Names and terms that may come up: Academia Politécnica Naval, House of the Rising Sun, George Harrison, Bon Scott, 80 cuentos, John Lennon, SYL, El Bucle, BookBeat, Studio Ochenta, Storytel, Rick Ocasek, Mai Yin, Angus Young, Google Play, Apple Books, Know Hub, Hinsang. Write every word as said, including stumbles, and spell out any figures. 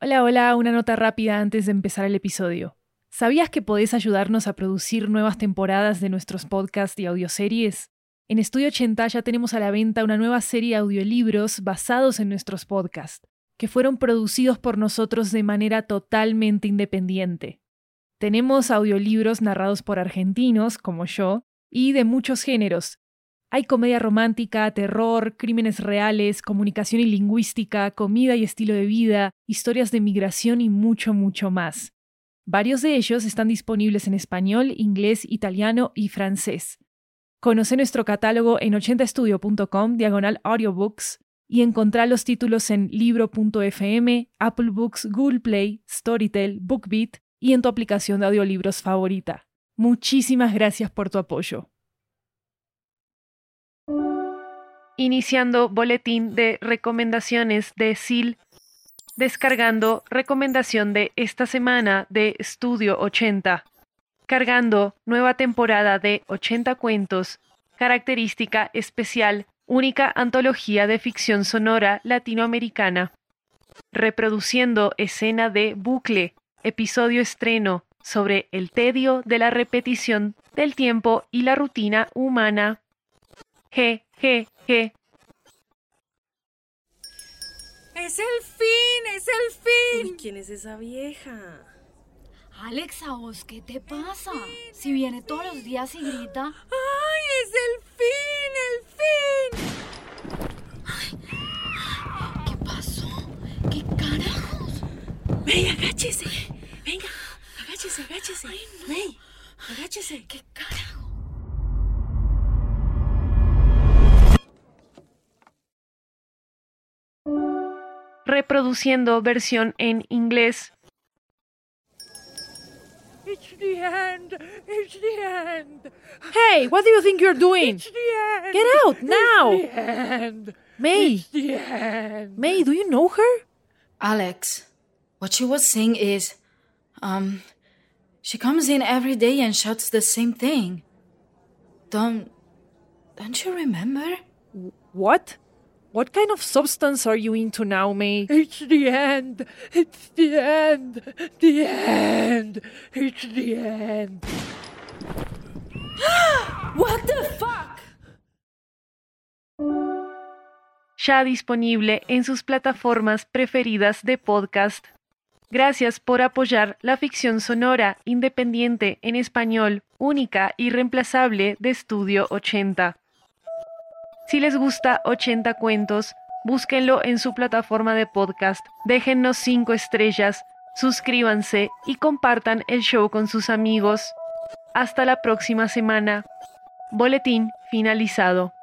Hola, hola, una nota rápida antes de empezar el episodio. ¿Sabías que podés ayudarnos a producir nuevas temporadas de nuestros podcasts y audioseries? En Studio Ochenta ya tenemos a la venta una nueva serie de audiolibros basados en nuestros podcasts, que fueron producidos por nosotros de manera totalmente independiente. Tenemos audiolibros narrados por argentinos, como yo, y de muchos géneros. Hay comedia romántica, terror, crímenes reales, comunicación y lingüística, comida y estilo de vida, historias de migración y mucho, mucho más. Varios de ellos están disponibles en español, inglés, italiano y francés. Conoce nuestro catálogo en ochenta estudio punto com diagonal audiobooks y encontrá los títulos en libro punto efe eme, Apple Books, Google Play, Storytel, BookBeat y en tu aplicación de audiolibros favorita. Muchísimas gracias por tu apoyo. Iniciando boletín de recomendaciones de S Y L, descargando recomendación de esta semana de Studio Ochenta, cargando nueva temporada de ochenta cuentos, característica especial, única antología de ficción sonora latinoamericana, reproduciendo escena de bucle, episodio estreno sobre el tedio de la repetición del tiempo y la rutina humana. Je, je, je. ¡Es el fin! ¡Es el fin! Uy, ¿quién es esa vieja? Alexa, ¿vos qué te pasa? Fin, si viene todos los días y grita. ¡Ay, es el fin! ¡El fin! Ay, ¿qué pasó? ¿Qué carajos? ¡Ven, agáchese! ¡Venga! ¡Agáchese, agáchese! Ay, no. ¡Ven! ¡Agáchese! ¡Qué carajos! Reproduciendo versión en inglés. It's the end. It's the end. Hey, what do you think you're doing? It's the end. Get out now. It's the end. May. It's the end. May, do you know her? Alex, what she was saying is, um, she comes in every day and shouts the same thing. Don't, don't you remember? What? What kind of substance are you into now, May? It's the end. It's the end. The end. It's the end. What the fuck? Ya disponible en sus plataformas preferidas de podcast. Gracias por apoyar la ficción sonora independiente en español, única y reemplazable de Studio Ochenta. Si les gusta ochenta cuentos, búsquenlo en su plataforma de podcast, déjennos cinco estrellas, suscríbanse y compartan el show con sus amigos. Hasta la próxima semana. Boletín finalizado.